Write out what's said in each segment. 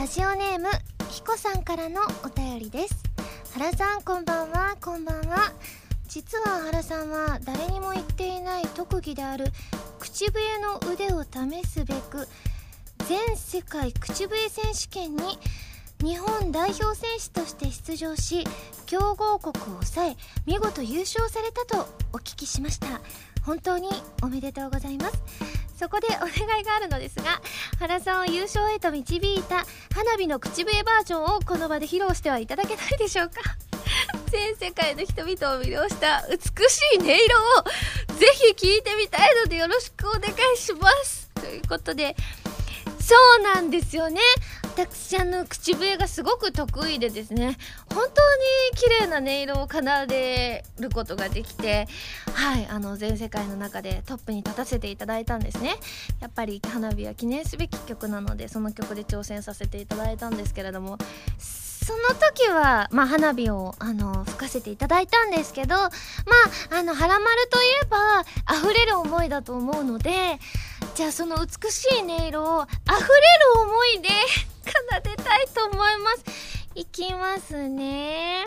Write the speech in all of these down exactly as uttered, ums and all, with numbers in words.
ラジオネームひこさんからのお便りです。原さんこんばんは。こんばんは。実は原さんは誰にも言っていない特技である口笛の腕を試すべく全世界口笛選手権に日本代表選手として出場し、強豪国を抑え見事優勝されたとお聞きしました。本当におめでとうございます。そこでお願いがあるのですが、原さんを優勝へと導いた花火の口笛バージョンをこの場で披露してはいただけないでしょうか。全世界の人々を魅了した美しい音色をぜひ聞いてみたいのでよろしくお願いしますということで、そうなんですよね。私あの口笛がすごく得意でですね、本当に綺麗な音色を奏でることができて、はい、あの全世界の中でトップに立たせていただいたんですね。やっぱり花火は記念すべき曲なので、その曲で挑戦させていただいたんですけれども、その時は、まあ、花火をあの吹かせていただいたんですけど、まあ、あのはらまるといえば溢れる思いだと思うので、じゃあその美しい音色を溢れる思いで奏でたいと思います。いきますね。え、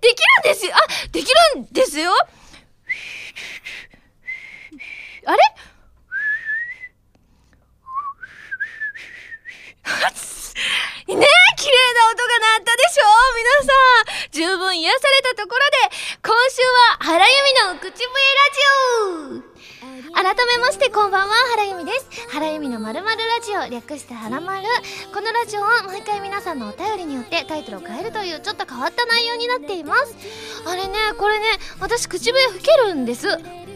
できるんですよ。あ、できるんですよ。あれねえ、綺麗な音が鳴ったでしょ。皆さん十分癒されたところで、今週は原由美の口笛ラジオ。改めましてこんばんは、原由美です。原由美の〇〇ラジオ、略してはらまる。このラジオは毎回皆さんのお便りによってタイトルを変えるというちょっと変わった内容になっています。あれね、これね、私口笛吹けるんです。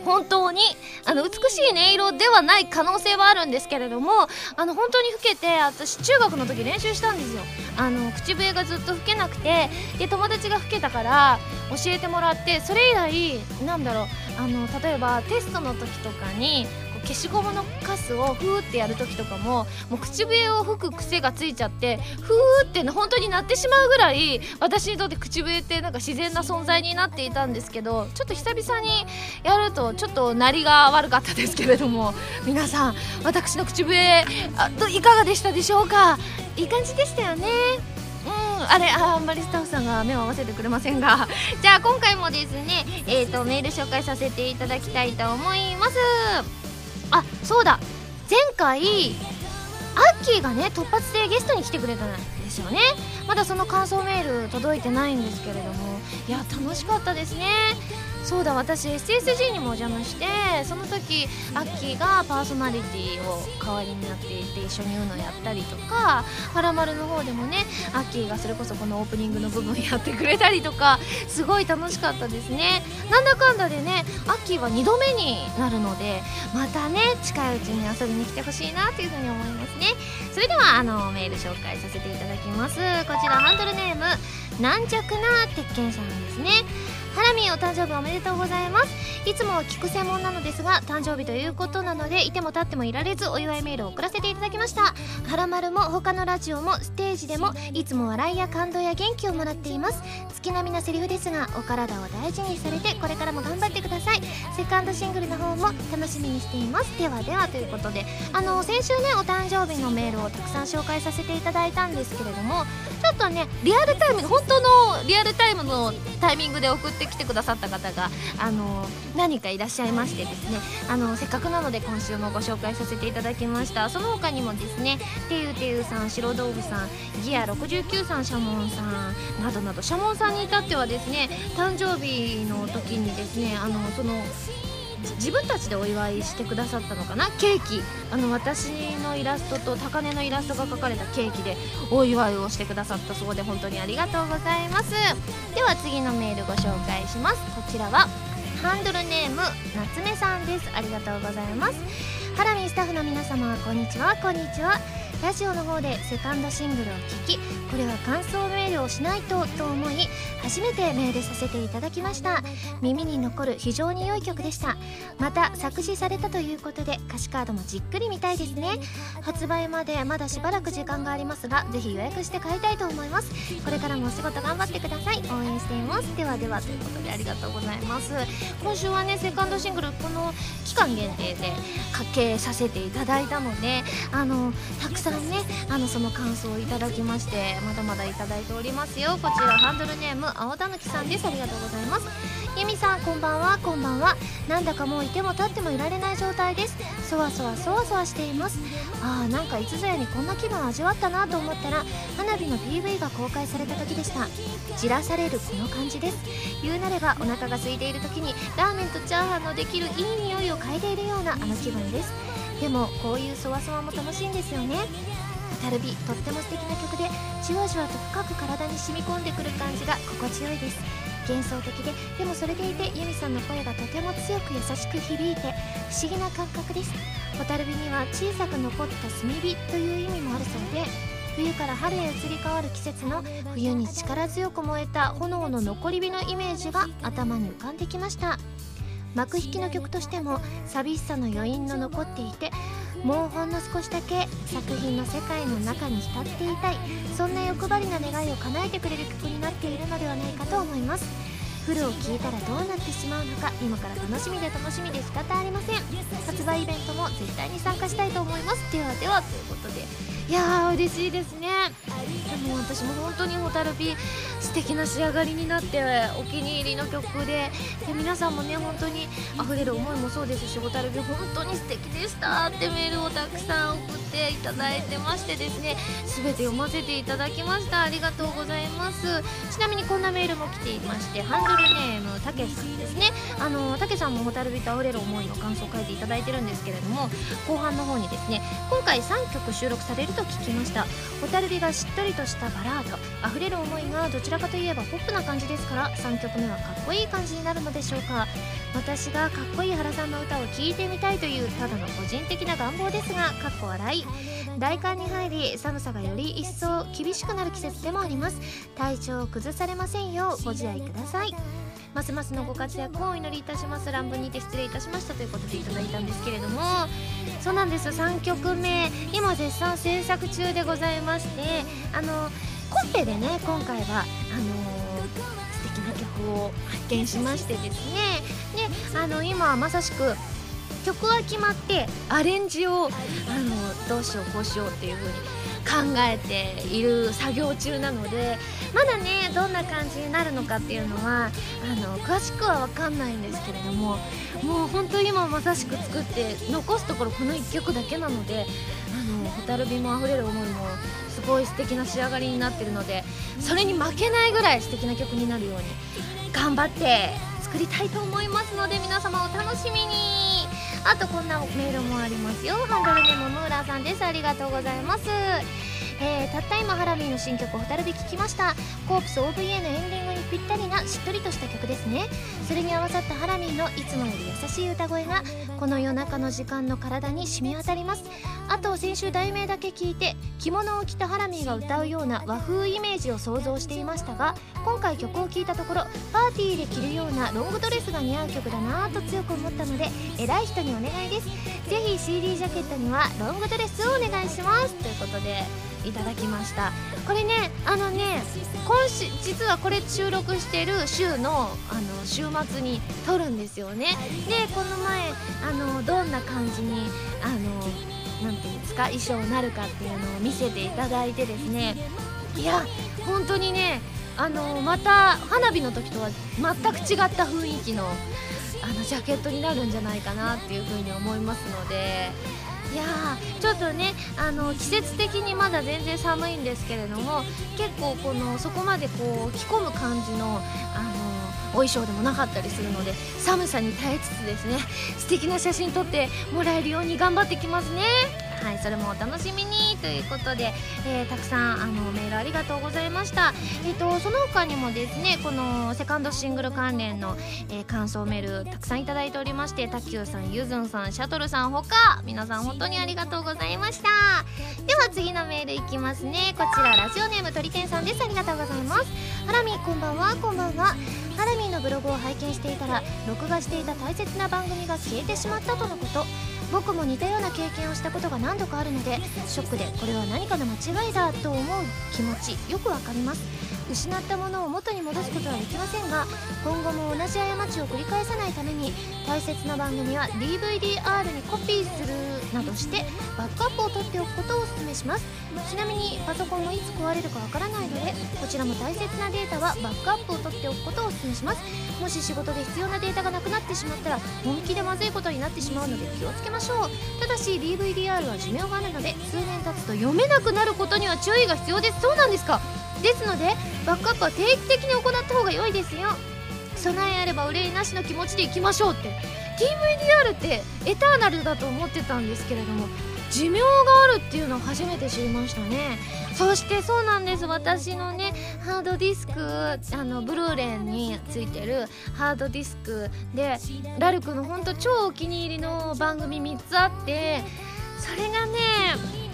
本当にあの美しい音色ではない可能性はあるんですけれども、あの本当に吹けて、私中学の時練習したんですよ。あの口笛がずっと吹けなくて、で友達が吹けたから教えてもらって、それ以来なんだろう、あの例えばテストの時とかに消しゴムのカスをふーってやる時とかも、もう口笛を吹く癖がついちゃって、ふーって本当に鳴ってしまうぐらい、私にとって口笛ってなんか自然な存在になっていたんですけど、ちょっと久々にやるとちょっと鳴りが悪かったですけれども、皆さん私の口笛あといかがでしたでしょうか。いい感じでしたよね。あれ、あんまりスタッフさんが目を合わせてくれませんがじゃあ今回もですね、えーと、メール紹介させていただきたいと思います。あ、そうだ、前回アッキーがね突発でゲストに来てくれたんですよね。まだその感想メール届いてないんですけれども、いや楽しかったですね。そうだ、私 エスエスジー にもお邪魔して、その時アッキーがパーソナリティを代わりになっていて、一緒に言うのやったりとか、はらまるの方でもね、アッキーがそれこそこのオープニングの部分やってくれたりとか、すごい楽しかったですね。なんだかんだでね、アッキーはにどめになるので、またね近いうちに遊びに来てほしいなというふうに思いますね。それではあのメール紹介させていただきます。こちらハンドルネーム軟弱な鉄拳さんですね。ハラミー、お誕生日おめでとうございます。いつも聞く専門なのですが、誕生日ということなのでいても立ってもいられずお祝いメールを送らせていただきました。ハラマルも他のラジオもステージでもいつも笑いや感動や元気をもらっています。月並みなセリフですが、お体を大事にされてこれからも頑張ってください。セカンドシングルの方も楽しみにしています。ではでは、ということで、あの先週ねお誕生日のメールをたくさん紹介させていただいたんですけれども、ちょっとねリアルタイム、本当のリアルタイムのタイミングで送って来てくださった方があの何かいらっしゃいましてですね、あのせっかくなので今週もご紹介させていただきました。その他にもですね、てゆてゆさん、白道具さん、ギアろくじゅうきゅうさん、シャモンさんなどなど、シャモンさんに至ってはですね、誕生日の時にですね、あのその自分たちでお祝いしてくださったのかな、ケーキ、あの私のイラストと高根のイラストが描かれたケーキでお祝いをしてくださったそうで、本当にありがとうございます。では次のメールご紹介します。こちらはハンドルネーム夏目さんです。ありがとうございます。ハラミースタッフの皆様、こんにちは。こんにちは。ラジオの方でセカンドシングルを聴き、これは感想メールをしないとと思い初めてメールさせていただきました。耳に残る非常に良い曲でした。また作詞されたということで歌詞カードもじっくり見たいですね。発売までまだしばらく時間がありますが、ぜひ予約して買いたいと思います。これからもお仕事頑張ってください。応援しています。ではでは、ということでありがとうございます。今週はね、セカンドシングルこの期間限定でかけさせていただいたので、あのたくさんね、あのその感想をいただきまして、まだまだいただいておりますよ。こちらハンドルネーム青たぬきさんです。ありがとうございます。ゆみさん、こんばんは。こんばんは。なんだかもういても立ってもいられない状態です。そわそわそわそわしています。あー、なんかいつぞやにこんな気分を味わったなと思ったら、花火の ピーブイ が公開された時でした。じらされるこの感じです。言うなればお腹が空いている時にラーメンとチャーハンのできるいい匂いを嗅いでいるようなあの気分です。でもこういうそわそわも楽しいんですよね。たるび、とっても素敵な曲で、じわじわと深く体に染み込んでくる感じが心地よいです。幻想的で、でもそれでいてユミさんの声がとても強く優しく響いて不思議な感覚です。ホタルビには小さく残った炭火という意味もあるそうで、冬から春へ移り変わる季節の冬に力強く燃えた炎の残り火のイメージが頭に浮かんできました。幕引きの曲としても寂しさの余韻の残っていて、もうほんの少しだけ作品の世界の中に浸っていたい、そんな欲張りな願いを叶えてくれる曲になっているのではないかと思います。フルを聴いたらどうなってしまうのか、今から楽しみで楽しみで仕方ありません。発売イベントも絶対に参加したいと思います。ではでは、ということで、いやー嬉しいですね。でも私も本当にホタルビ素敵な仕上がりになってお気に入りの曲 で, で皆さんもね、本当に溢れる思いもそうですし、ホタルビ本当に素敵でしたってメールをたくさん送っていただいてましてですね、すべて読ませていただきました。ありがとうございます。ちなみにこんなメールも来ていまして、ハンドルネームたけさんですね。あのたけさんもホタルビと溢れる思いの感想を書いていただいてるんですけれども、後半の方にですね、今回さんきょく収録されると聞きました。ホタルビがしっとりとしたバラード、あふれる思いがどちらかといえばポップな感じですから、さんきょくめはかっこいい感じになるのでしょうか。私がかっこいい原さんの歌を聴いてみたいというただの個人的な願望ですが、かっこ笑い。大寒に入り、寒さがより一層厳しくなる季節でもあります。体調を崩されませんようご自愛ください。ますますのご活躍をお祈りいたします。乱文にて失礼いたしましたということでいただいたんですけれども、そうなんですよ、さんきょくめ今絶賛制作中でございまして、あのコンペでね、今回はあの素敵な曲を発見しましてですね、であの今まさしく曲は決まってアレンジをあのどうしようこうしようっていう風に考えている作業中なので、まだねどんな感じになるのかっていうのはあの詳しくは分かんないんですけれども、もう本当に今まさしく作って、残すところこのいっきょくだけなので、あのホタルビもあふれる思いもすごい素敵な仕上がりになってるので、それに負けないぐらい素敵な曲になるように頑張って作りたいと思いますので、皆様お楽しみに。あとこんなメールもありますよ。ハンドルネームムーラーさんです。ありがとうございます。えー、たった今ハラミーの新曲ホタルビ聴きました。コープス オーブイエー のエンディングにぴったりなしっとりとした曲ですね。それに合わさったハラミーのいつもより優しい歌声がこの夜中の時間の体に染み渡ります。あと先週題名だけ聞いて着物を着たハラミーが歌うような和風イメージを想像していましたが、今回曲を聴いたところパーティーで着るようなロングドレスが似合う曲だなぁと強く思ったので、偉い人にお願いです。ぜひ シーディー ジャケットにはロングドレスをお願いします、ということでいただきました。これね、あのね今週実はこれ収録してる週のあの週末に撮るんですよね。でこの前あのどんな感じにあのなんていうんですか、衣装になるかっていうのを見せていただいてですね、いや本当にね、あのまた花火の時とは全く違った雰囲気のあのジャケットになるんじゃないかなっていうふうに思いますので、いやーちょっとね、あの季節的にまだ全然寒いんですけれども、結構このそこまでこう着込む感じの、あのー、お衣装でもなかったりするので、寒さに耐えつつですね、素敵な写真撮ってもらえるように頑張ってきますね。はい、それもお楽しみにということで、えー、たくさんあのメールありがとうございました。えー、とその他にもですね、このセカンドシングル関連の、えー、感想メールたくさんいただいておりまして、たきゅうさん、ゆずんさん、シャトルさん、他皆さん本当にありがとうございました。では次のメールいきますね。こちらラジオネームとりてんさんです。ありがとうございます。ハラミーこんばんは。こんばんは。ハラミーのブログを拝見していたら、録画していた大切な番組が消えてしまったとのこと。僕も似たような経験をしたことが何度かあるのでショックで、これは何かの間違いだと思う気持ちよくわかります。失ったものを元に戻すことはできませんが、今後も同じ過ちを繰り返さないために大切な番組は ディーブイディーアール にコピーするなどしてバックアップを取っておくことをお勧めします。ちなみにパソコンもいつ壊れるかわからないので、こちらも大切なデータはバックアップを取っておくことをお勧めします。もし仕事で必要なデータがなくなってしまったら本気でまずいことになってしまうので気をつけましょう。ただし ディーブイディーアール は寿命があるので、数年経つと読めなくなることには注意が必要です。そうなんですか。ですのでバックアップは定期的に行った方が良いですよ。備えあれば憂いなしの気持ちでいきましょうって。 ディーブイディーアール ってエターナルだと思ってたんですけれども、寿命があるっていうのを初めて知りましたね。そしてそうなんです、私のねハードディスク、あのブルーレイについてるハードディスクでラルクのほんと超お気に入りの番組みっつあって、それがね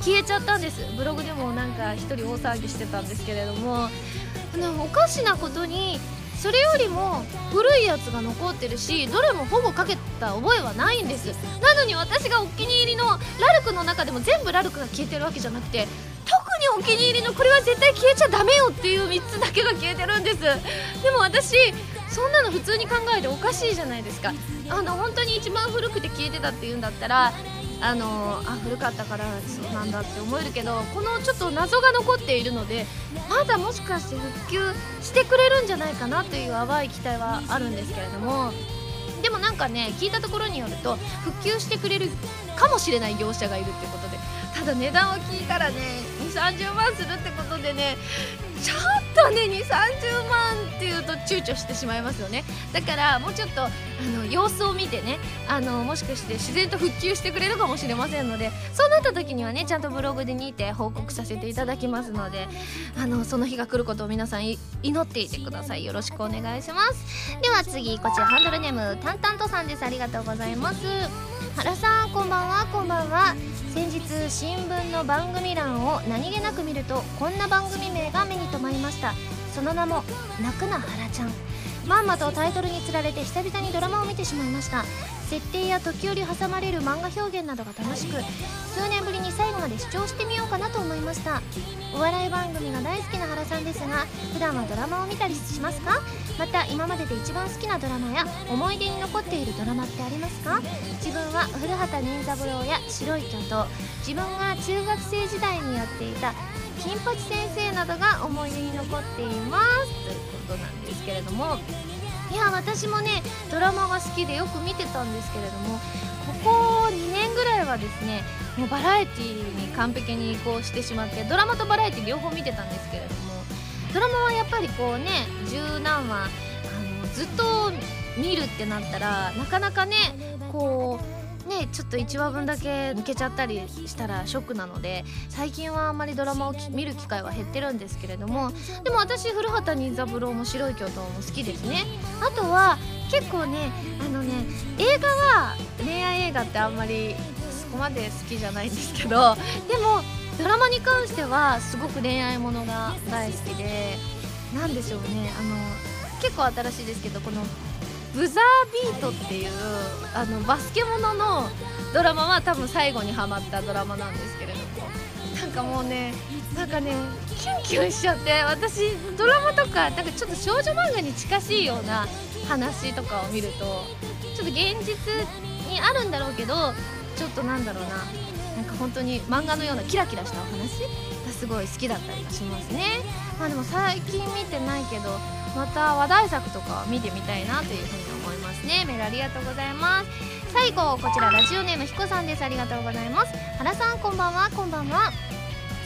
消えちゃったんです。ブログでもなんか一人大騒ぎしてたんですけれども、なんかおかしなことにそれよりも古いやつが残ってるし、どれもほぼかけた覚えはないんです。なのに私がお気に入りのラルクの中でも全部ラルクが消えてるわけじゃなくて、特にお気に入りのこれは絶対消えちゃダメよっていうみっつだけが消えてるんです。でも私そんなの普通に考えておかしいじゃないですか。あの本当に一番古くて消えてたっていうんだったら、あのー、あ古かったからそうなんだって思えるけど、このちょっと謎が残っているので、まだもしかして復旧してくれるんじゃないかなという淡い期待はあるんですけれども、でもなんかね聞いたところによると復旧してくれるかもしれない業者がいるってことで、ただ値段を聞いたらね にじゅう、さんじゅうまんするってことでね、ちょっとね にじゅう、さんじゅうまんっていうと躊躇してしまいますよね。だからもうちょっとあの様子を見てね、あのもしかして自然と復旧してくれるかもしれませんので、そうなった時にはねちゃんとブログでにて報告させていただきますので、あのその日が来ることを皆さん祈っていてください。よろしくお願いします。では次、こちらハンドルネームタンタントさんです。ありがとうございます。原さんこんばんは。こんばんは。先日新聞の番組欄を何気なく見ると、こんな番組名が目に留まりました。その名も泣くな原ちゃん。まんまとタイトルにつられて久々にドラマを見てしまいました。設定や時折挟まれる漫画表現などが楽しく、数年ぶりに最後まで視聴してみようかなと思いました。お笑い番組が大好きな原さんですが、普段はドラマを見たりしますか？また今までで一番好きなドラマや思い出に残っているドラマってありますか？自分は古畑任三郎や白い巨塔、自分が中学生時代にやっていた金八先生などが思い出に残っていますということなんですけれども、いや私もねドラマが好きでよく見てたんですけれども、ここにねんぐらいはですねもうバラエティに完璧に移行してしまって、ドラマとバラエティ両方見てたんですけれども、ドラマはやっぱりこうね十何話あのずっと見るってなったらなかなかねこうね、ちょっといちわぶんだけ抜けちゃったりしたらショックなので、最近はあんまりドラマを見る機会は減ってるんですけれども、でも私古畑任三郎も白い巨塔も好きですね。あとは結構ねあのね映画は恋愛映画ってあんまりそこまで好きじゃないんですけど、でもドラマに関してはすごく恋愛ものが大好きで、なんでしょうね、あの結構新しいですけどこのブザービートっていうあのバスケもののドラマは多分最後にハマったドラマなんですけれども、なんかもうねなんかねキュンキュンしちゃって、私ドラマとかなんかちょっと少女漫画に近しいような話とかを見るとちょっと現実にあるんだろうけど、ちょっとなんだろうな、なんか本当に漫画のようなキラキラしたお話がすごい好きだったりしますね。まあでも最近見てないけど、また話題作とか見てみたいなというふうに思いますね。メールありがとうございます。最後こちらラジオネームひこさんです。ありがとうございます。原さんこんばんは。こんばんは。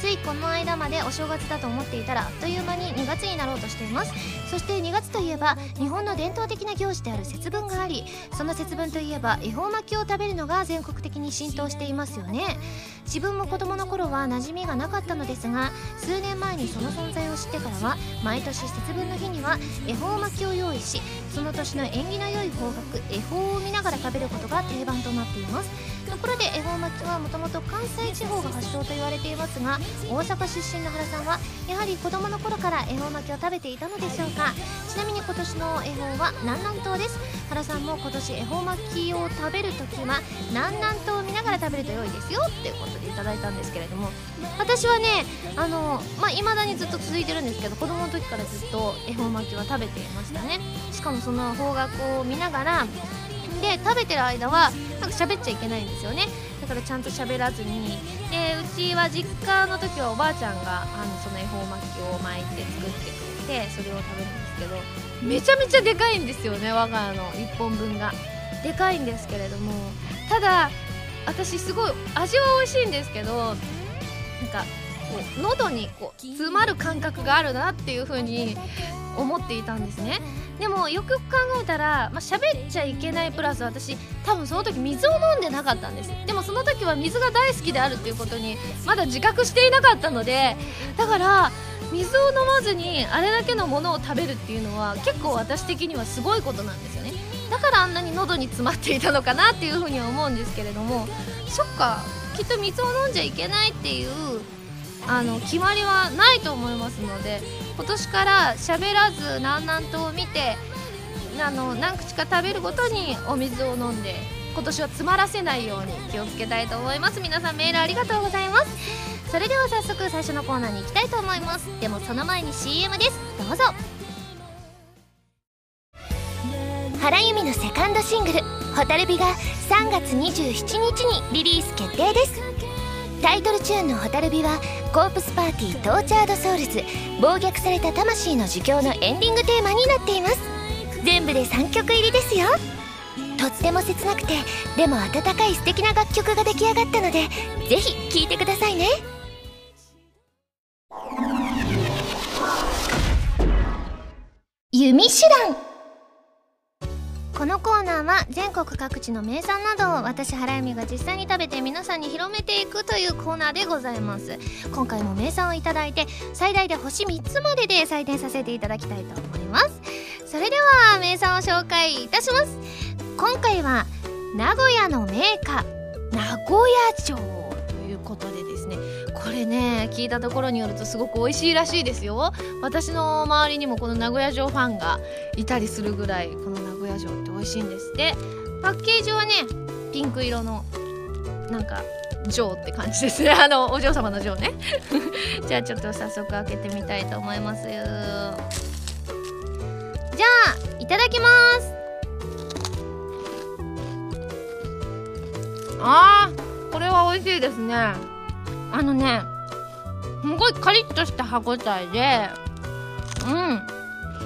ついこの間までお正月だと思っていたらあっという間ににがつになろうとしています。そしてにがつといえば日本の伝統的な行事である節分があり、その節分といえば恵方巻きを食べるのが全国的に浸透していますよね。自分も子供の頃は馴染みがなかったのですが、数年前にその存在を知ってからは毎年節分の日には恵方巻きを用意し、その年の縁起の良い方角恵方を見ながら食べることが定番となっています。ところで恵方巻きはもともと関西地方が発祥と言われていますが、大阪出身の原さんはやはり子供の頃から恵方巻きを食べていたのでしょうか。ちなみに今年の恵方は南南東です。原さんも今年恵方巻きを食べるときは南南東を見ながら食べると良いですよっていうことでいただいたんですけれども、私はね、あのまあ、未だにずっと続いてるんですけど、子供の時からずっと恵方巻きは食べていましたね。しかもその方角を見ながらで、食べてる間はなんか喋っちゃいけないんですよね。だからちゃんと喋らずに、でうちは実家の時はおばあちゃんがあのその恵方巻きを巻いて作ってくれて、それを食べるんですけど、めちゃめちゃでかいんですよね。我が家のいっぽんぶんがでかいんですけれども、ただ私すごい味は美味しいんですけど、なんか喉にこう詰まる感覚があるなっていう風に思っていたんですね。でもよく考えたら、まあ、喋っちゃいけないプラス私多分その時水を飲んでなかったんです。でもその時は水が大好きであるっていうことにまだ自覚していなかったので、だから水を飲まずにあれだけのものを食べるっていうのは結構私的にはすごいことなんですよね。だからあんなに喉に詰まっていたのかなっていうふうには思うんですけれども、そっか、きっと水を飲んじゃいけないっていうあの決まりはないと思いますので、今年から喋らず南南東を見てあの何口か食べるごとにお水を飲んで、今年は詰まらせないように気をつけたいと思います。皆さんメールありがとうございます。それでは早速最初のコーナーに行きたいと思います。でもその前に シーエム です。どうぞ。原由美のセカンドシングル「蛍火」がさんがつにじゅうしちにちにリリース決定です。タイトルチューンの「蛍火」はコープスパーティートーチャードソウルズ暴虐された魂の儒教のエンディングテーマになっています。全部でさんきょく入りですよ。とっても切なくて、でも温かい素敵な楽曲が出来上がったので、ぜひ聴いてくださいね。弓手段。このコーナーは全国各地の名産などを私原由美が実際に食べて皆さんに広めていくというコーナーでございます。今回も名産をいただいて最大でほしみっつまでで採点させていただきたいと思います。それでは名産を紹介いたします。今回は名古屋の銘菓名古屋城ということでですね、これね聞いたところによるとすごく美味しいらしいですよ。私の周りにもこの名古屋城ファンがいたりするぐらいこの名古屋城って美味しいんですって。パッケージはねピンク色のなんか城って感じですね。あのお嬢様の城ねじゃあちょっと早速開けてみたいと思います。じゃあいただきます。あー、これは美味しいですね。あのねすごいカリッとした歯ごたえで、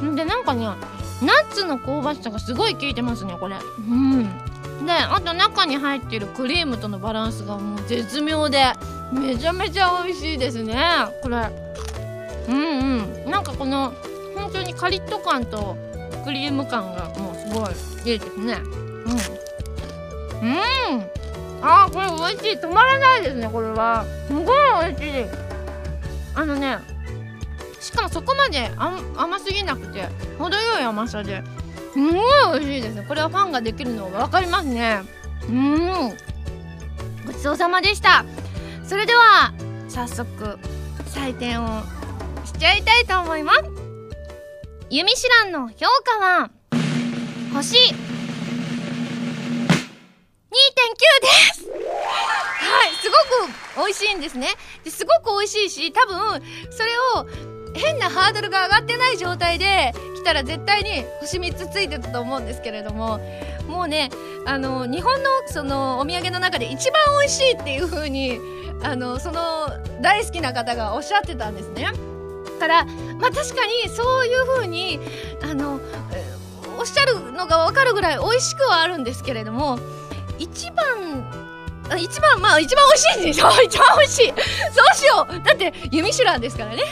うんでなんかねナッツの香ばしさがすごい効いてますねこれ。うんであと中に入っているクリームとのバランスがもう絶妙でめちゃめちゃ美味しいですねこれ。うんうんなんかこの本当にカリッと感とクリーム感がもうすごいいいですね。うんうんあーこれ美味しい、止まらないですねこれは。すごい美味しい。あのねしかもそこまで甘すぎなくて程よい甘さですごい美味しいですね。これはファンができるのが分かりますね。うーんごちそうさまでした。それでは早速採点をしちゃいたいと思います。ユミシランの評価はほしにてんきゅうですはいすごく美味しいんですね。ですごく美味しいし、多分それを変なハードルが上がってない状態で来たら絶対にほしみっつついてたと思うんですけれども、もうねあの日本のそのお土産の中で一番美味しいっていう風にあのその大好きな方がおっしゃってたんですね。からまあ確かにそういう風にあのおっしゃるのが分かるぐらい美味しくはあるんですけれども、一番一番まあ一番美味しいんでしょ一番美味しいそうしよう、だってユミシュランですからね。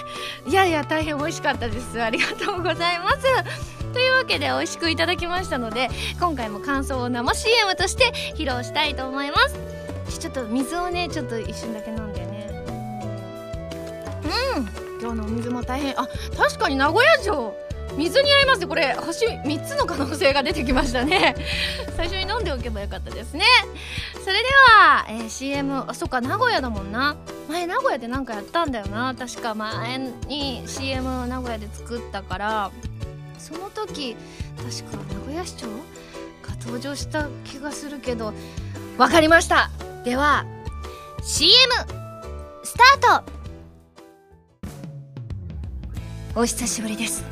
いやいや大変美味しかったです、ありがとうございます。というわけで美味しくいただきましたので、今回も感想を生 シーエム として披露したいと思います。私ちょっと水をねちょっと一瞬だけ飲んでね。うん、今日のお水も大変。あ、確かに名古屋城水に合いますね。これ星みっつの可能性が出てきましたね。最初に飲んでおけばよかったですね。それでは、えー、シーエム、 あ、そっか名古屋だもんな。前名古屋でなんかやったんだよな、確か前に シーエム 名古屋で作ったから、その時確か名古屋市長が登場した気がするけど。わかりました。では シーエム スタート。お久しぶりです。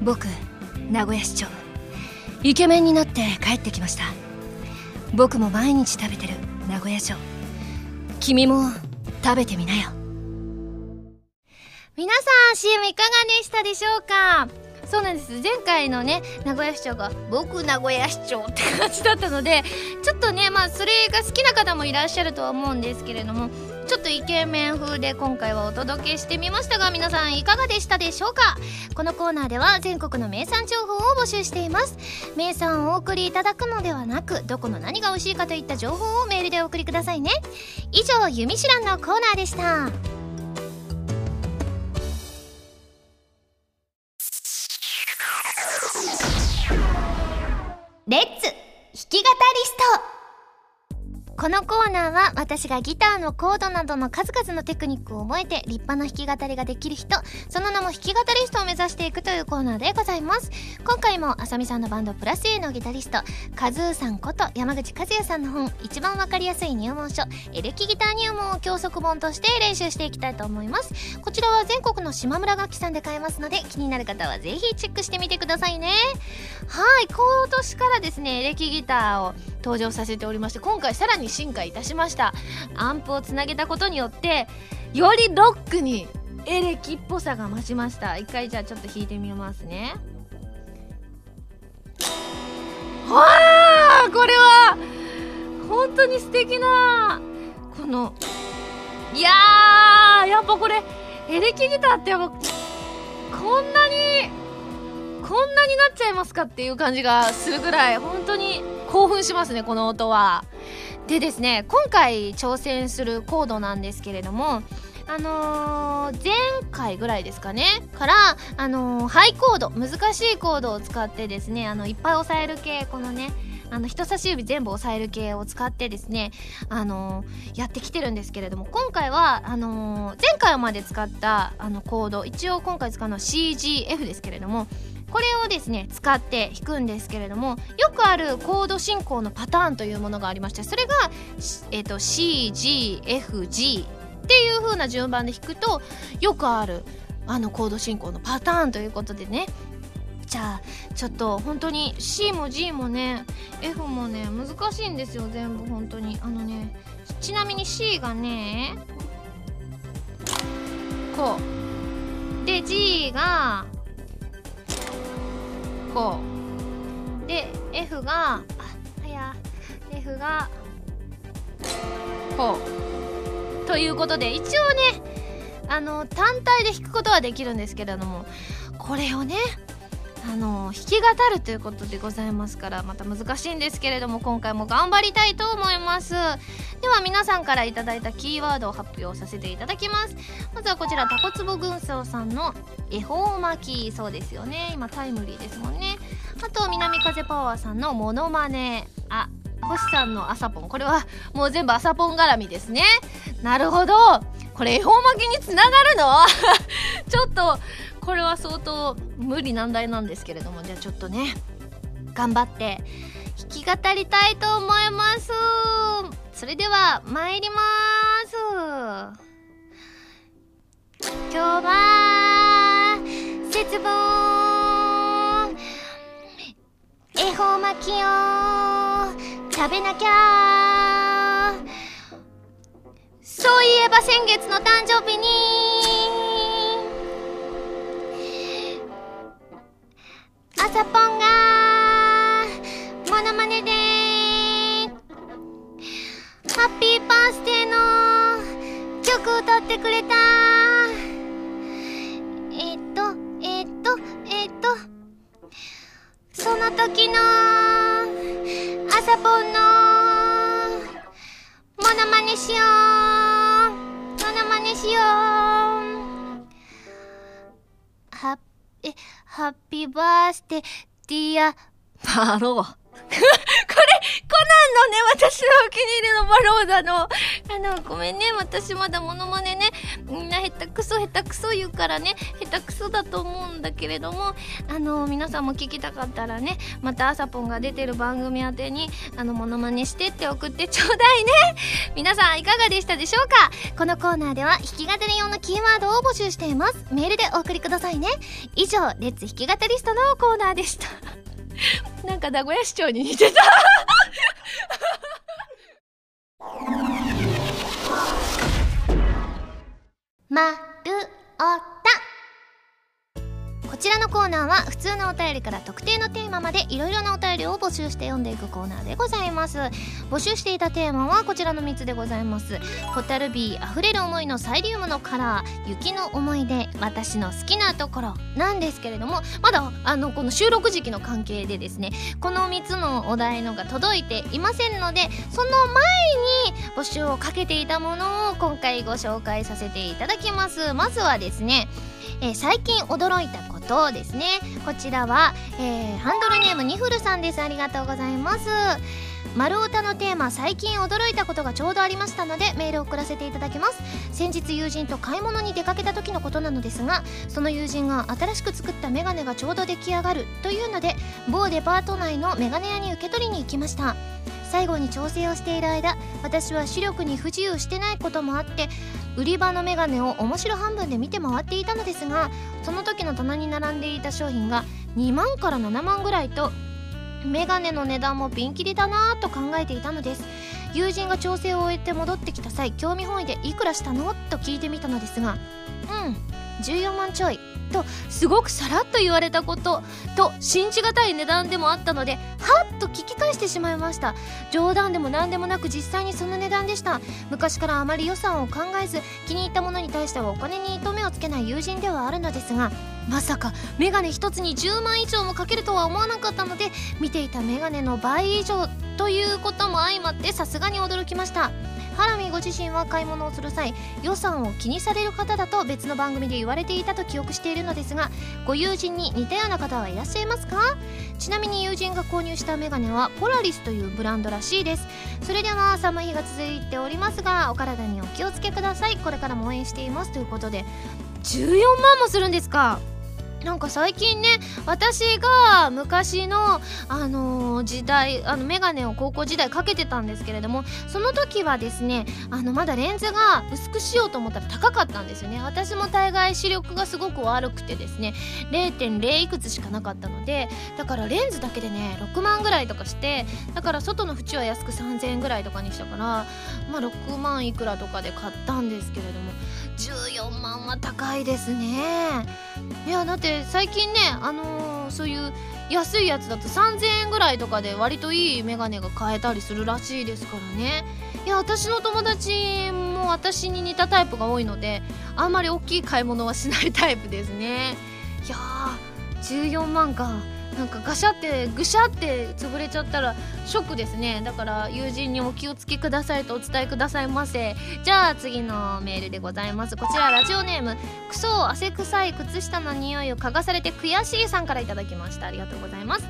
僕、名古屋市長イケメンになって帰ってきました。僕も毎日食べてる名古屋城、君も食べてみなよ。皆さん シーエム いかがでしたでしょうか。そうなんです、前回のね名古屋市長が僕名古屋市長って感じだったので、ちょっとねまあそれが好きな方もいらっしゃるとは思うんですけれども、ちょっとイケメン風で今回はお届けしてみましたが、皆さんいかがでしたでしょうか。このコーナーでは全国の名産情報を募集しています。名産をお送りいただくのではなく、どこの何が美味しいかといった情報をメールでお送りくださいね。以上、ユミシランのコーナーでした。レッツ弾き語りスト。このコーナーは私がギターのコードなどの数々のテクニックを覚えて立派な弾き語りができる人、その名も弾き語りストを目指していくというコーナーでございます。今回もあさみさんのバンドプラス A のギタリストカズーさんこと山口和也さんの本、一番わかりやすい入門書エレキギター入門を教則本として練習していきたいと思います。こちらは全国の島村楽器さんで買えますので、気になる方はぜひチェックしてみてくださいね。はい、今年からですねエレキギターを登場させておりまして、今回さらに進化いたしました。アンプをつなげたことによってよりロックにエレキっぽさが増しました。一回じゃあちょっと弾いてみますね。わあ、これは本当に素敵なこの、いやー、やっぱこれエレキギターってやっぱこんなにこんなになっちゃいますかっていう感じがするぐらい本当に興奮しますね、この音は。でですね、今回挑戦するコードなんですけれども、あのー、前回ぐらいですかねから、あのー、ハイコード、難しいコードを使ってですね、あのいっぱい押さえる系、このねあの人差し指全部押さえる系を使ってですね、あのー、やってきてるんですけれども、今回はあのー、前回まで使ったあのコード、一応今回使うのは シージーエフ ですけれども、これをですね使って弾くんですけれども、よくあるコード進行のパターンというものがありまして、それが、えーと、シージーエフジー っていう風な順番で弾くとよくあるあのコード進行のパターンということでね、じゃあちょっと本当に C も G もね F もね難しいんですよ、全部本当にあのね。ちなみに C がねこうで、 G がこうで、 F があや F がこうということで、一応ねあの単体で弾くことはできるんですけれども、これをねあの弾き語るということでございますから、また難しいんですけれども今回も頑張りたいと思います。では皆さんからいただいたキーワードを発表させていただきます。まずはこちら、タコツボ軍曹さんの恵方巻き、そうですよね、今タイムリーですもんね。あと南風パワーさんのモノマネ、あ、星さんの朝ポン、これはもう全部朝ポン絡みですね。なるほど、これ恵方巻きにつながるのちょっとこれは相当無理難題なんですけれども、じゃあちょっとね頑張って弾き語りたいと思います。それでは参ります。今日は節分、恵方巻きを食べなきゃ、そういえば先月の誕生日に朝ポンがモノマネでハッピーバースデーの曲を歌ってくれた。えっとえっとえっとその時の朝ポンのモノマネしよう、モノマネしよう。はえハッピーバースデーディアバローこれコナンのね、私のお気に入りのバローだの。あのごめんね、私まだモノマネね、みんな下手くそ下手くそ言うからね、下手くそだと思うんだけれども、あの皆さんも聞きたかったらね、またあさぽんが出てる番組宛てにあのモノマネしてって送ってちょうだいね。皆さんいかがでしたでしょうか。このコーナーでは弾き語り用のキーワードを募集しています。メールでお送りくださいね。以上、レッツ弾き語りストのコーナーでした。なんか名古屋市長に似てたまるおた。こちらのコーナーは普通のお便りから特定のテーマまでいろいろなお便りを募集して読んでいくコーナーでございます。募集していたテーマはこちらのみっつでございます。ホタルビーあふれる思いのサイリウムのカラー、雪の思い出、私の好きなところなんですけれども、まだあのこの収録時期の関係でですね、このみっつのお題のが届いていませんので、その前に募集をかけていたものを今回ご紹介させていただきます。まずはですね、えー、最近驚いたことですね。こちらは、えー、ハンドルネームにふるさんです。ありがとうございます。丸太のテーマ、最近驚いたことがちょうどありましたのでメールを送らせていただきます。先日友人と買い物に出かけた時のことなのですが、その友人が新しく作ったメガネがちょうど出来上がるというので、某デパート内のメガネ屋に受け取りに行きました。最後に調整をしている間、私は視力に不自由してないこともあって売り場のメガネを面白半分で見て回っていたのですが、その時の棚に並んでいた商品がにまんからななまんぐらいと、メガネの値段もピンキリだなと考えていたのです。友人が調整を終えて戻ってきた際、興味本位でいくらしたのと聞いてみたのですが、うんじゅうよんまんちょいとすごくさらっと言われたことと、信じがたい値段でもあったので、はっと聞き返してしまいました。冗談でも何でもなく実際にその値段でした。昔からあまり予算を考えず、気に入ったものに対してはお金に糸目をつけない友人ではあるのですが、まさかメガネ一つにじゅうまん以上もかけるとは思わなかったので、見ていたメガネの倍以上ということも相まってさすがに驚きました。ハラミご自身は買い物をする際、予算を気にされる方だと別の番組で言われていたと記憶しているのですが、ご友人に似たような方はいらっしゃいますか？ちなみに友人が購入したメガネはポラリスというブランドらしいです。それでは寒い日が続いておりますが、お体にお気をつけください。これからも応援していますということで、じゅうよんまんもするんですか？なんか最近ね、私が昔の、あのー、時代、あのメガネを高校時代かけてたんですけれども、その時はですね、あのまだレンズが薄くしようと思ったら高かったんですよね。私も大概視力がすごく悪くてですね、れいてんれい いくつしかなかったので、だからレンズだけでねろくまんぐらいとかして、だから外の縁は安くさんぜんえんぐらいとかにしたから、まあろくまんいくらとかで買ったんですけれども、じゅうよんまんは高いですね。いやだって最近ね、あのー、そういう安いやつだとさんぜんえんぐらいとかで割といいメガネが買えたりするらしいですからね。いや私の友達も私に似たタイプが多いので、あんまり大きい買い物はしないタイプですね。いやーじゅうよんまんか、なんかガシャってぐしゃって潰れちゃったらショックですね。だから友人にお気をつけくださいとお伝えくださいませ。じゃあ次のメールでございます。こちらラジオネームクソ汗臭い靴下の匂いを嗅がされて悔しいさんからいただきました。ありがとうございます。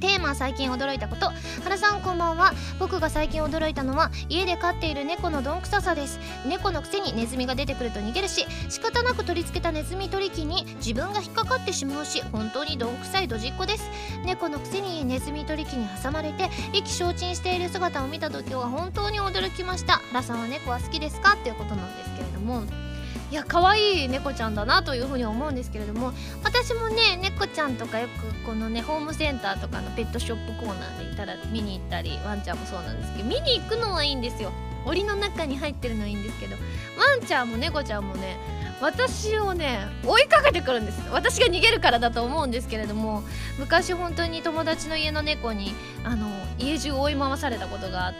テーマ、最近驚いたこと。原さんこんばんは。僕が最近驚いたのは家で飼っている猫のどんくささです。猫のくせにネズミが出てくると逃げるし、仕方なく取り付けたネズミ取り機に自分が引っかかってしまうし、本当にどんくさいドジっ子です。猫のくせにネズミ取り機に挟まれて意気消沈している姿を見た時は本当に驚きました。原さんは猫は好きですかということなんですけれども、いや可愛い猫ちゃんだなというふうに思うんですけれども、私もね猫ちゃんとかよくこのねホームセンターとかのペットショップコーナーでいたら見に行ったり、ワンちゃんもそうなんですけど、見に行くのはいいんですよ。檻の中に入ってるのはいいんですけど、ワンちゃんも猫ちゃんもね私をね追いかけてくるんです。私が逃げるからだと思うんですけれども、昔本当に友達の家の猫にあの家中追い回されたことがあって、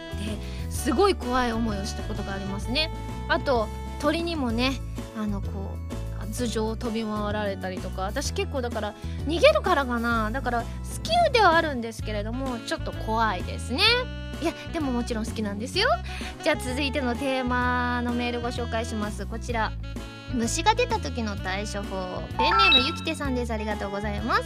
すごい怖い思いをしたことがありますね。あと鳥にもね、あのこう頭上を飛び回られたりとか、私結構だから逃げるからかな、だから好きではあるんですけれども、ちょっと怖いですね。いやでももちろん好きなんですよ。じゃあ続いてのテーマのメールご紹介します。こちら、虫が出た時の対処法、ペンネームゆきてさんです。ありがとうございます。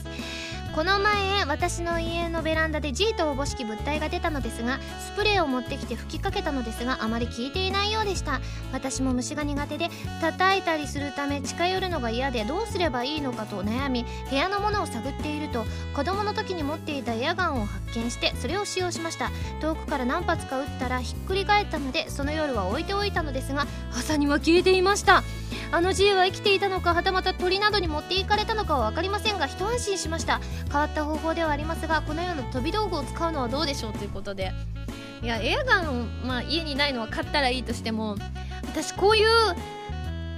この前私の家のベランダで G とおぼしき物体が出たのですが、スプレーを持ってきて吹きかけたのですが、あまり効いていないようでした。私も虫が苦手で叩いたりするため近寄るのが嫌で、どうすればいいのかと悩み、部屋のものを探っていると子供の時に持っていたエアガンを発見して、それを使用しました。遠くから何発か撃ったらひっくり返ったので、その夜は置いておいたのですが、朝には消えていました。あの G は生きていたのか、はたまた鳥などに持っていかれたのかは分かりませんが、一安心しました。変わった方法ではありますが、このような飛び道具を使うのはどうでしょうということで、いやエアガン、まあ、家にないのは買ったらいいとしても、私こういう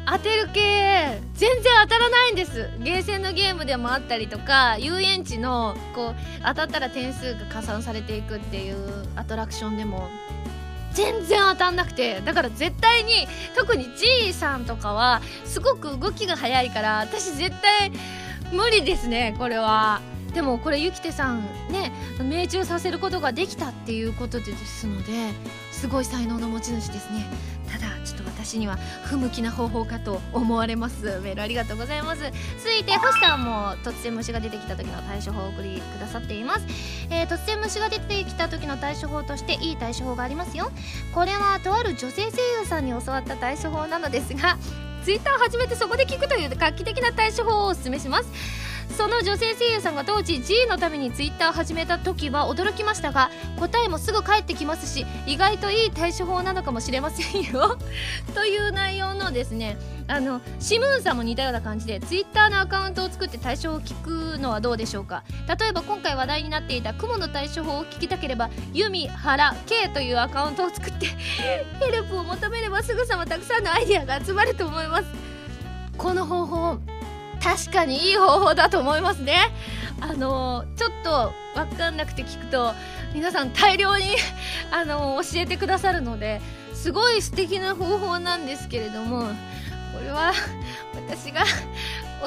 当てる系全然当たらないんです。ゲーセンのゲームでもあったりとか、遊園地のこう当たったら点数が加算されていくっていうアトラクションでも全然当たんなくて、だから絶対に、特に G さんとかはすごく動きが早いから、私絶対無理ですねこれは。でもこれゆきてさんね、命中させることができたっていうことですので、すごい才能の持ち主ですね。ただちょっと私には不向きな方法かと思われます。メールありがとうございます。続いて星さんも突然虫が出てきた時の対処法を送りくださっています。えー、突然虫が出てきた時の対処法としていい対処法がありますよ。これはとある女性声優さんに教わった対処法なのですが、ツイッターを始めてそこで聞くという画期的な対処法をお勧めします。その女性声優さんが当時 G のためにツイッターを始めた時は驚きましたが、答えもすぐ返ってきますし、意外といい対処法なのかもしれませんよという内容のですね、あのシムーンさんも似たような感じでツイッターのアカウントを作って対処を聞くのはどうでしょうか。例えば今回話題になっていた雲の対処法を聞きたければ、ユミハラ K というアカウントを作ってヘルプを求めればすぐさまたくさんのアイディアが集まると思います。この方法確かにいい方法だと思いますね。あのちょっと分かんなくて聞くと皆さん大量にあの教えてくださるので、すごい素敵な方法なんですけれども、これは私が一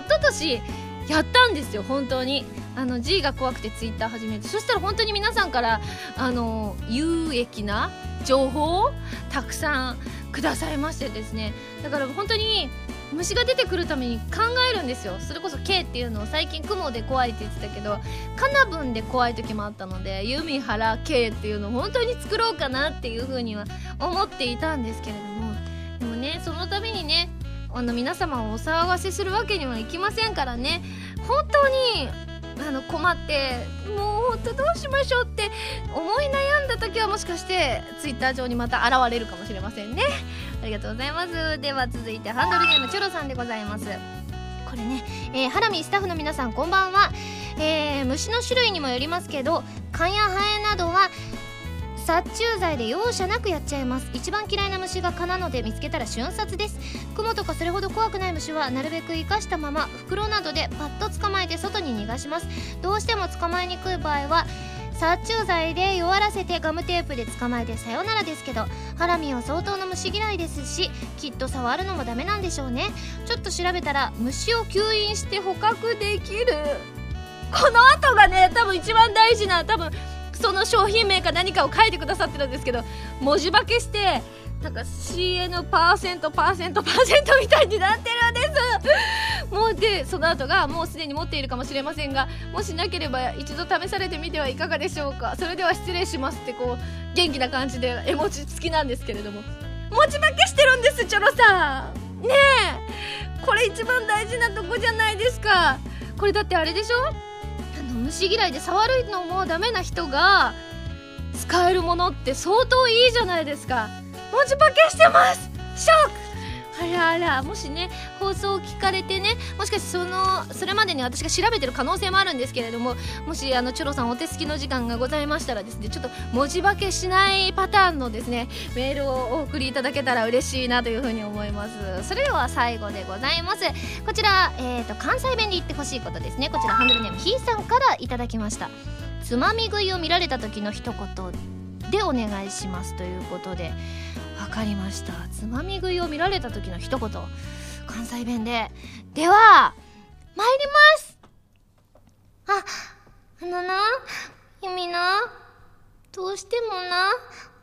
昨年やったんですよ。本当にあの G が怖くてツイッター始めて、そしたら本当に皆さんからあの有益な情報をたくさんくださいましてですね、だから本当に虫が出てくるために考えるんですよ。それこそ K っていうのを最近雲で怖いって言ってたけど、カナブンで怖い時もあったので、ユミハラ K っていうのを本当に作ろうかなっていうふうには思っていたんですけれども、でもねそのためにねあの皆様をお騒がせするわけにはいきませんからね、本当にあの困ってもう本当どうしましょうって思い悩んだ時は、もしかしてツイッター上にまた現れるかもしれませんね。ありがとうございます。では続いてハンドルネームチョロさんでございます。これね、えー、ハラミスタッフの皆さんこんばんは。えー、虫の種類にもよりますけど、蚊やハエなどは殺虫剤で容赦なくやっちゃいます。一番嫌いな虫が蚊なので、見つけたら瞬殺です。クモとかそれほど怖くない虫はなるべく生かしたまま袋などでパッと捕まえて外に逃がします。どうしても捕まえにくい場合は殺虫剤で弱らせてガムテープで捕まえてさよならですけど、ハラミは相当の虫嫌いですし、きっと触るのもダメなんでしょうね。ちょっと調べたら虫を吸引して捕獲できる、この後がね多分一番大事な、多分その商品名か何かを書いてくださってるんですけど、文字化けしてなんか シーエヌ パーセントパーセントパーセントみたいになってるんです。もうでその後がもうすでに持っているかもしれませんが、もしなければ一度試されてみてはいかがでしょうか。それでは失礼しますってこう元気な感じで絵文字付きなんですけれども、文字化けしてるんです、チョロさんねえ、これ一番大事なとこじゃないですか。これだってあれでしょ、虫嫌いで触るのもダメな人が使えるものって相当いいじゃないですか。文字化けしてます、ショック。あらあら、もしね放送を聞かれてね、もしかしてそのそれまでに私が調べてる可能性もあるんですけれども、もしあのチョロさんお手すきの時間がございましたらですね、ちょっと文字化けしないパターンのですねメールをお送りいただけたら嬉しいなというふうに思います。それでは最後でございます。こちら、えー、と関西弁で言ってほしいことですね。こちらハンドルネームひーさんからいただきました。つまみ食いを見られた時の一言でお願いしますということで、わかりました。つまみ食いを見られた時の一言、関西弁で。では参ります。あ、あのな、ゆみな、どうして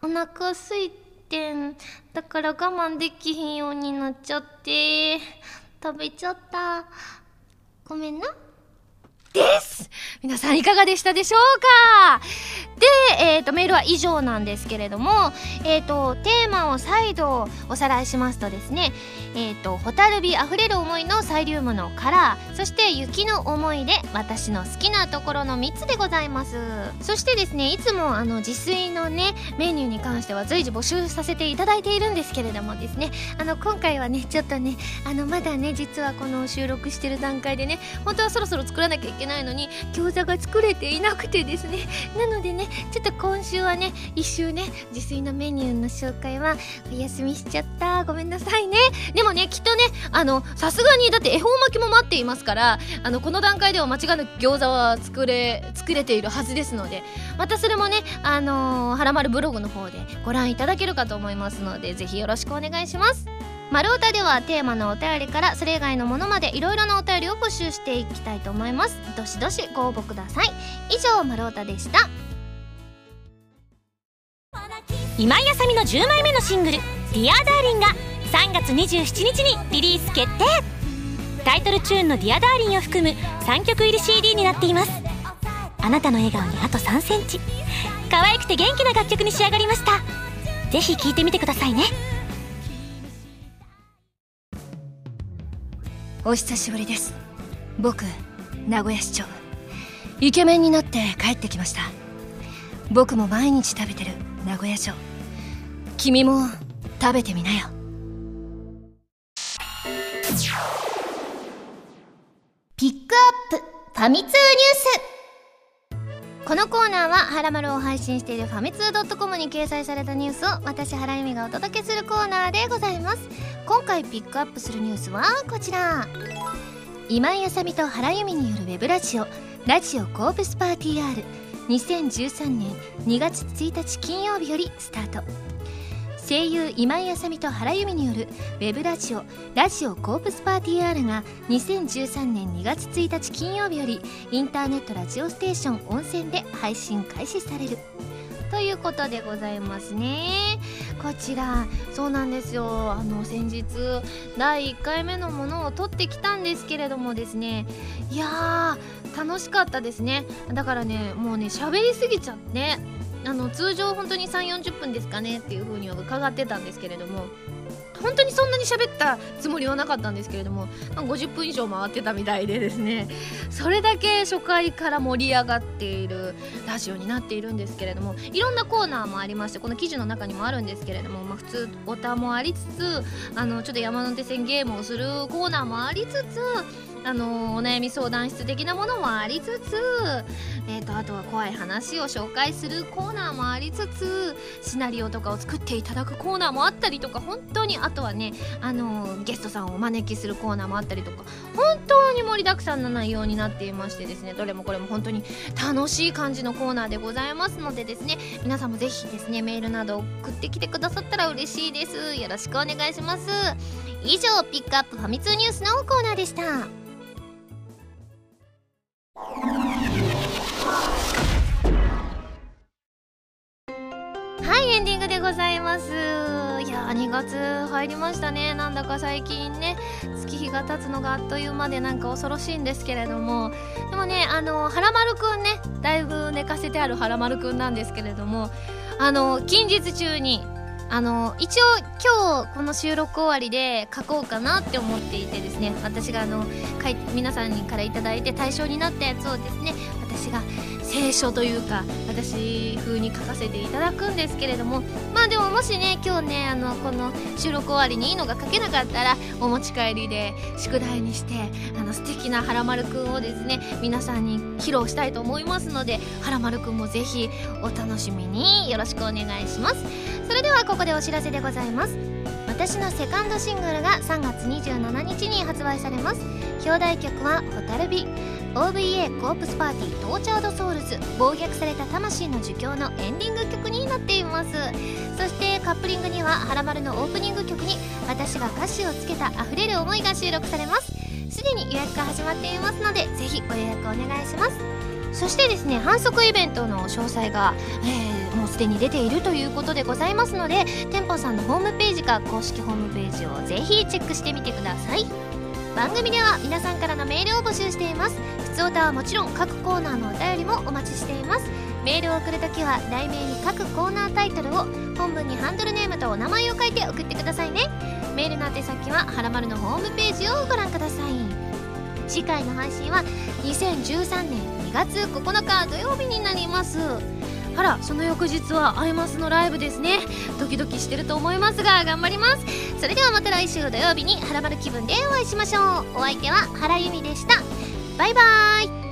もなお腹空いてんだから我慢できへんようになっちゃって食べちゃった。ごめんなです。皆さんいかがでしたでしょうか。で、えーと、メールは以上なんですけれども、えーと、テーマを再度おさらいしますとですね、えーと、ホタルビあふれる思いのサイリウムのカラー、そして雪の思いで私の好きなところのみっつでございます。そしてですね、いつもあの自炊のねメニューに関しては随時募集させていただいているんですけれどもですね、あの今回はねちょっとねあのまだね実はこの収録してる段階でね本当はそろそろ作らなきゃいけないないのに餃子が作れていなくてですね、なのでねちょっと今週はね一周ね自炊のメニューの紹介はお休みしちゃった。ごめんなさいね。でもねきっとねあのさすがにだって恵方巻きも待っていますから、あのこの段階では間違いなく餃子は作れ作れているはずですので、またそれもねあのー、はらまるブログの方でご覧いただけるかと思いますので、ぜひよろしくお願いします。まるおたではテーマのお便りからそれ以外のものまでいろいろなお便りを募集していきたいと思います。どしどしご応募ください。以上、まるおたでした。今井あさみのじゅうまいめのシングル「ディアダーリン」がさんがつにじゅうしちにちにリリース決定。タイトルチューンの「ディアダーリン」を含むさんきょく入り シーディー になっています。あなたの笑顔にあとさんセンチ、可愛くて元気な楽曲に仕上がりました。ぜひ聴いてみてくださいね。お久しぶりです。僕、名古屋市長イケメンになって帰ってきました。僕も毎日食べてる名古屋城、君も食べてみなよ。ピックアップファミ通ニュース。このコーナーはハラマルを配信しているファミツー .com に掲載されたニュースを私原由美がお届けするコーナーでございます。今回ピックアップするニュースはこちら。今井あさみと原由美によるウェブラジオラジオコープスパーティー R にせんじゅうさんねんにがつついたち金曜日よりスタート。声優今井あさみと原由美によるウェブラジオラジオコープスパーティー R がにせんじゅうさんねんにがつついたち金曜日よりインターネットラジオステーション温泉で配信開始されるということでございますね。こちらそうなんですよ、あの先日だいいっかいめのものを撮ってきたんですけれどもですね、いやー楽しかったですね。だからねもうね喋りすぎちゃってね、あの通常本当にさんじゅうよんじゅっぷんですかねっていう風には伺ってたんですけれども、本当にそんなに喋ったつもりはなかったんですけれども、まあ、ごじゅっぷん以上回ってたみたいでですね、それだけ初回から盛り上がっているラジオになっているんですけれども、いろんなコーナーもありまして、この記事の中にもあるんですけれども、まあ、普通オタもありつつ、あのちょっと山手線ゲームをするコーナーもありつつ、あのお悩み相談室的なものもありつつ、えーと、あとは怖い話を紹介するコーナーもありつつ、シナリオとかを作っていただくコーナーもあったりとか、本当にあとはね、あのゲストさんをお招きするコーナーもあったりとか、本当に盛りだくさんな内容になっていましてですね、どれもこれも本当に楽しい感じのコーナーでございますのでですね、皆さんもぜひですねメールなど送ってきてくださったら嬉しいです。よろしくお願いします。以上、ピックアップファミ通ニュースのコーナーでした。にがつ入りましたね。なんだか最近ね月日が経つのがあっという間でなんか恐ろしいんですけれども、でもねあのはらまるくんね、だいぶ寝かせてあるはらまるくんなんですけれども、あの近日中にあの一応今日この収録終わりで書こうかなって思っていてですね、私があの書い皆さんからいただいて対象になったやつをですね、私が聖書というか私風に書かせていただくんですけれども、まあでももしね今日ねあのこの収録終わりにいいのが書けなかったらお持ち帰りで宿題にして、あの素敵なはらまるくんをですね皆さんに披露したいと思いますので、はらまるくんもぜひお楽しみによろしくお願いします。それではここでお知らせでございます。私のセカンドシングルがさんがつにじゅうしちにちに発売されます。表題曲はホタルビ、オーブイエー コープスパーティートーチャードソウルズ暴虐された魂の儒教のエンディング曲になっています。そしてカップリングにははらまるのオープニング曲に私が歌詞をつけた溢れる思いが収録されます。すでに予約が始まっていますのでぜひご予約お願いします。そしてですね、販促イベントの詳細が、えー、もうすでに出ているということでございますので、店舗さんのホームページか公式ホームページをぜひチェックしてみてください。番組では皆さんからのメールを募集しています。ふつおたはもちろん各コーナーのお便りもお待ちしています。メールを送るときは題名に各コーナータイトルを、本文にハンドルネームとお名前を書いて送ってくださいね。メールの宛先ははらまるのホームページをご覧ください。次回の配信はにせんじゅうさんねんにがつここのか土曜日になります。あら、その翌日はアイマスのライブですね。ドキドキしてると思いますが頑張ります。それではまた来週土曜日にはらまる気分でお会いしましょう。お相手は原由美でした。バイバーイ。